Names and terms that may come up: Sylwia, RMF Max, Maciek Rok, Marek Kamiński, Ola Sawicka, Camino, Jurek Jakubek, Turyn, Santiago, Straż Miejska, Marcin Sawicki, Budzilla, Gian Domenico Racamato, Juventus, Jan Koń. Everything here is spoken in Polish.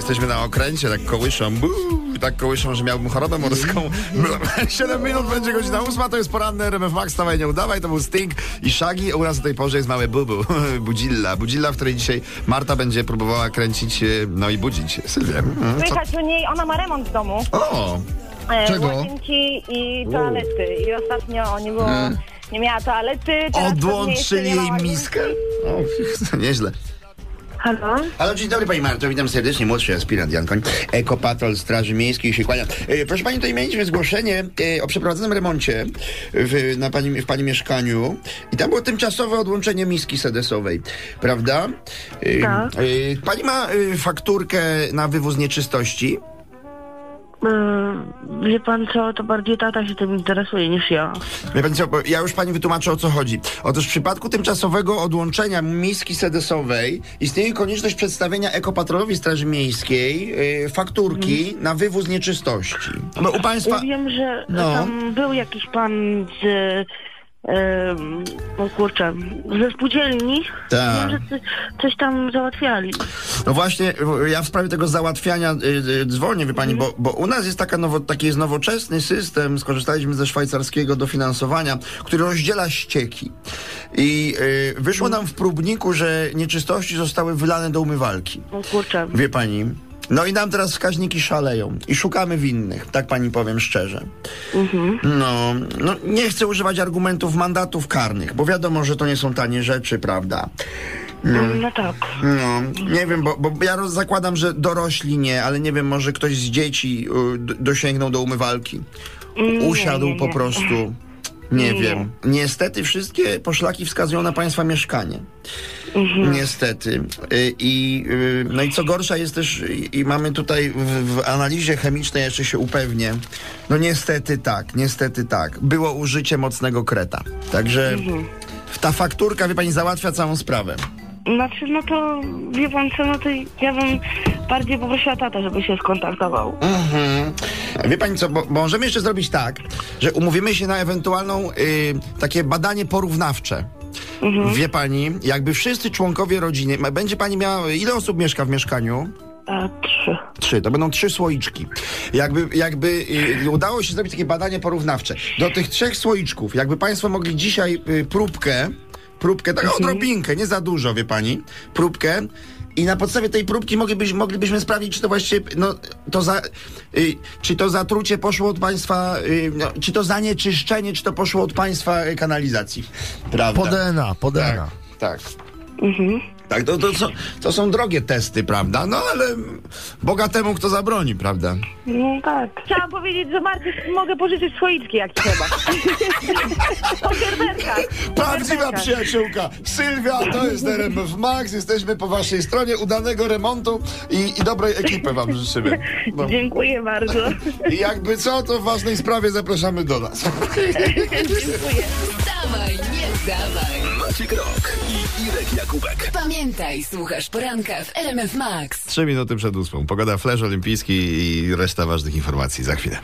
jesteśmy na okręcie, tak kołyszą, buu, tak kołyszą, że miałbym chorobę morską. 7 minut, będzie godzina 8, to jest poranny RMF Max, Wstawaj, nie udawaj, to był Sting i Shaggy. U nas o tej porze jest mały bubu, Budzilla, w której dzisiaj Marta będzie próbowała kręcić, no i budzić Sylwię. Słychać u niej, ona ma remont w domu. O! Łazienki i toalety. I ostatnio nie było... Nie miała toalety. Odłączyli jej miskę? O, nieźle. Halo? Halo, dzień dobry Pani Marto, witam serdecznie, młodszy aspirant Jan Koń, ekopatrol Straży Miejskiej się kłania. Proszę Pani, tutaj mieliśmy zgłoszenie o przeprowadzonym remoncie w Pani mieszkaniu i tam było tymczasowe odłączenie miski sedesowej, prawda? Tak. Pani ma fakturkę na wywóz nieczystości? Wie pan co, to bardziej tata się tym interesuje niż ja. Wie pan co, ja już pani wytłumaczę, o co chodzi. Otóż w przypadku tymczasowego odłączenia miski sedesowej istnieje konieczność przedstawienia ekopatrolowi Straży Miejskiej fakturki na wywóz nieczystości. No, u państwa... Ja wiem, że tam był jakiś pan z... ze spółdzielni, wiem, że coś tam załatwiali. No właśnie, ja w sprawie tego załatwiania dzwonię, wie pani, bo u nas jest taki jest nowoczesny system, skorzystaliśmy ze szwajcarskiego dofinansowania, który rozdziela ścieki. I wyszło nam w próbniku, że nieczystości zostały wylane do umywalki. Wie pani... No i nam teraz wskaźniki szaleją i szukamy winnych, tak pani powiem szczerze. No, nie chcę używać argumentów mandatów karnych, bo wiadomo, że to nie są tanie rzeczy, prawda? No tak. No, nie wiem, bo ja zakładam, że dorośli nie, ale nie wiem, może ktoś z dzieci dosięgnął do umywalki. Usiadł po prostu... Nie wiem. Niestety wszystkie poszlaki wskazują na państwa mieszkanie. Niestety. No i co gorsza jest też, i mamy tutaj w analizie chemicznej, jeszcze się upewnię, no niestety tak. Było użycie mocnego kreta. Także ta fakturka, wie pani, załatwia całą sprawę. Znaczy, no to wie pan co, no to ja bym bardziej poprosiła tatę, żeby się skontaktował. Wie pani co, bo możemy jeszcze zrobić tak, że umówimy się na ewentualną takie badanie porównawcze. Wie pani, jakby wszyscy członkowie rodziny, będzie pani miała, ile osób mieszka w mieszkaniu? 3. To będą 3 słoiczki. Jakby udało się zrobić takie badanie porównawcze. Do tych 3 słoiczków, jakby państwo mogli dzisiaj próbkę, taką odrobinkę, nie za dużo, wie pani, próbkę, i na podstawie tej próbki moglibyśmy sprawdzić, czy to właściwie, czy to zatrucie poszło od państwa, czy to zanieczyszczenie, czy to poszło od państwa kanalizacji, prawda? Po DNA. Tak. Tak, to są drogie testy, prawda? No ale bogatemu kto zabroni, prawda? No tak. Chciałam powiedzieć, że Marcin, mogę pożyczyć słoiczki, jak trzeba. Po gerberkach. Prawdziwa przyjaciółka. Sylwia, to jest RMF Max. Jesteśmy po waszej stronie. Udanego remontu i dobrej ekipy wam życzymy. No. Dziękuję bardzo. I jakby co, to w ważnej sprawie zapraszamy do nas. Dziękuję. Wstawaj, nie udawaj. Maciek Rok i Jurek Jakubek. Pamiętaj, słuchasz poranka w RMF Max. 3 minuty przed 8. Pogoda, flesz olimpijski i reszta ważnych informacji za chwilę.